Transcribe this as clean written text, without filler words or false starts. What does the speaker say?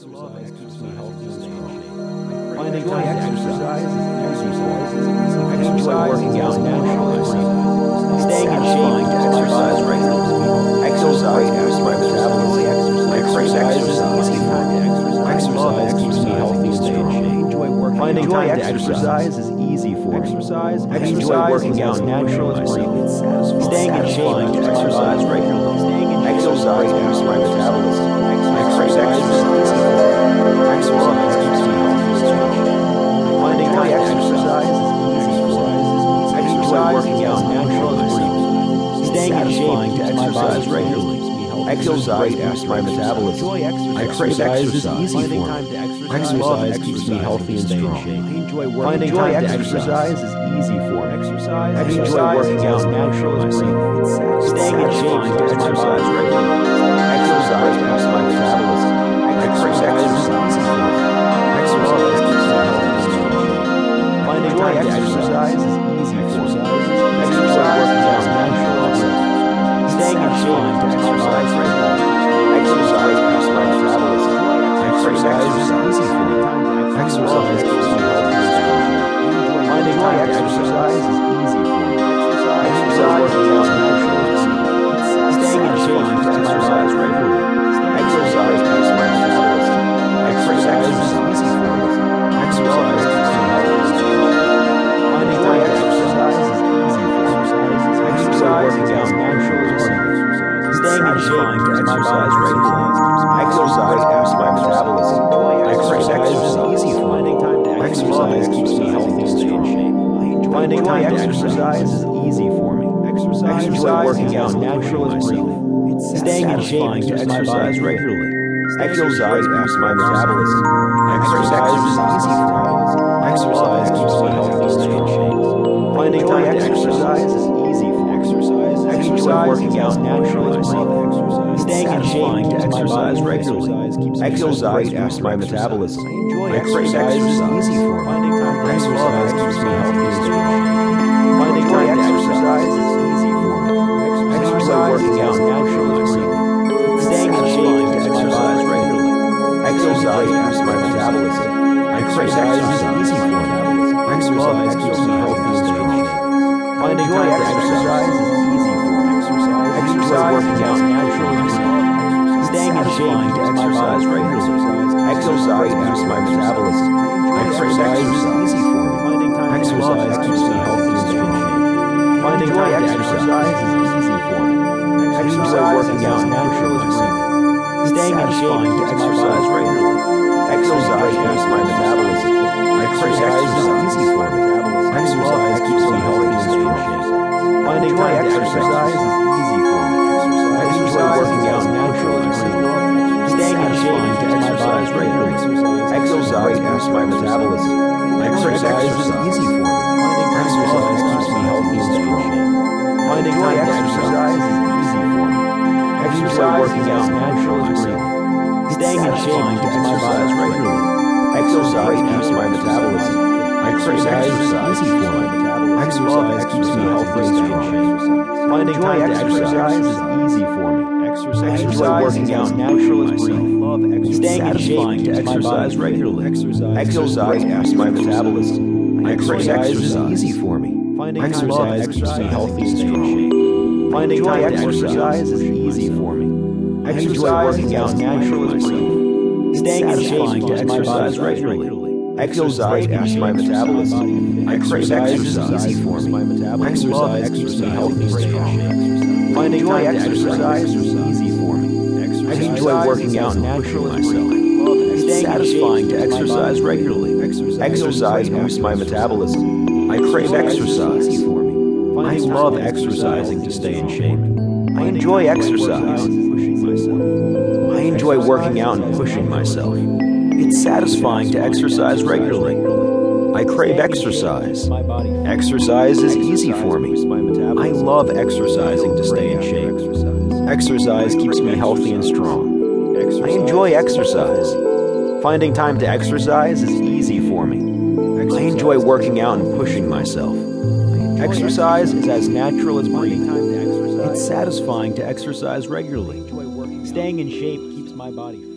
exercise keeps me healthy and strong. Finding time to exercise is an exercise. I enjoy working out naturally. Staying in shape to exercise regularly. Exercise keeps my metabolism. Exercise keeps me healthy and strong. Finding time to exercise is easy for me. I enjoy working out naturally. Staying in shape to exercise regularly. Exercise keeps my metabolism. Exercise keeps me healthy and strong. Finding time to exercise is easy for me. I enjoy working out naturally. Staying in shape to exercise regularly. Exercise keeps my metabolism. Exercise is easy for me. Exercise keeps me healthy and strong. Finding time to exercise is easy for me. I enjoy working out naturally. Staying in shape to exercise regularly. Exercise keeps my metabolism. Finding time to exercise is easy for me. Exercise is natural. Staying in shape to exercise regularly. Exercise keeps my metabolism. Exercise is easy for me. Exercise keeps me healthy and strong. Finding time to exercise is easy for me. Exercise is natural. Staying in shape to exercise regularly. Exercise keeps my metabolism. Exercise is easy for me. Exercise keeps me healthy and strong. Finding time to exercise is easy for me. Exercise is natural. Staying in shape to exercise regularly. Exercise keeps my metabolism. Exercise is easy for me. Exercise keeps me healthy and strong. Finding time to exercise is easy for me. Exercise working out naturally is breathing. Staying in shape to exercise regularly. Exercise keeps my metabolism. Exercise is easy for me. Exercise keeps me healthy and strong. Finding time to exercise is easy for me. Exercise working out naturally. Staying in shape to exercise regularly. Exercise keeps my metabolism. Exercise is easy for me. Exercise keeps me healthy and strong. Finding time to exercise is easy for me. Exercise working out naturally. Staying in shape to exercise regularly. Exercise keeps my metabolism. Exercise is easy for me. Exercise keeps me healthy and strong. Finding time to exercise is easy for me. Exercise working out naturally. Staying in shape to exercise regularly. Exercise keeps my metabolism. Exercise is easy for me. Exercise keeps me healthy and strong. Finding time to exercise is easy for me. Exercise working out naturally. Staying in shape to exercise regularly. Exercise keeps my metabolism. Exercise is easy for me. Exercise keeps me healthy and strong. Finding time to exercise is easy for me. Exercise working out naturally. Staying in shape to exercise regularly. Exercise keeps my metabolism. Exercise is easy for me. Exercise keeps me healthy and strong. Finding time to exercise is easy for me. Exercise working out naturally. Staying in shape to exercise regularly. Exercise keeps my metabolism. Exercise is easy for me. Exercise keeps me healthy and strong. Finding time to exercise is easy for me. Exercise working out naturally. Staying in shape to exercise regularly. Exercise keeps my metabolism. Exercise is easy for me. Exercise keeps me healthy and strong. Finding time to exercise is easy for me. Exercise working out naturally. Staying in shape to exercise regularly. Exercise keeps my metabolism. Exercise is easy for me. Exercise keeps me healthy and strong. Finding time to exercise is easy for me. I enjoy working out naturally. Satisfying to exercise regularly. Exercise boosts my metabolism. I crave exercise. I love exercising to stay in shape. I enjoy exercise. I enjoy working out and pushing myself. It's satisfying to exercise regularly. I crave exercise. Exercise is easy for me. I love exercising to stay in shape. Exercise keeps me healthy and strong. I enjoy exercise. Finding time to exercise is easy for me. I enjoy working out and pushing myself. Exercise is as natural as breathing. It's satisfying to exercise regularly. Staying in shape keeps my body fit.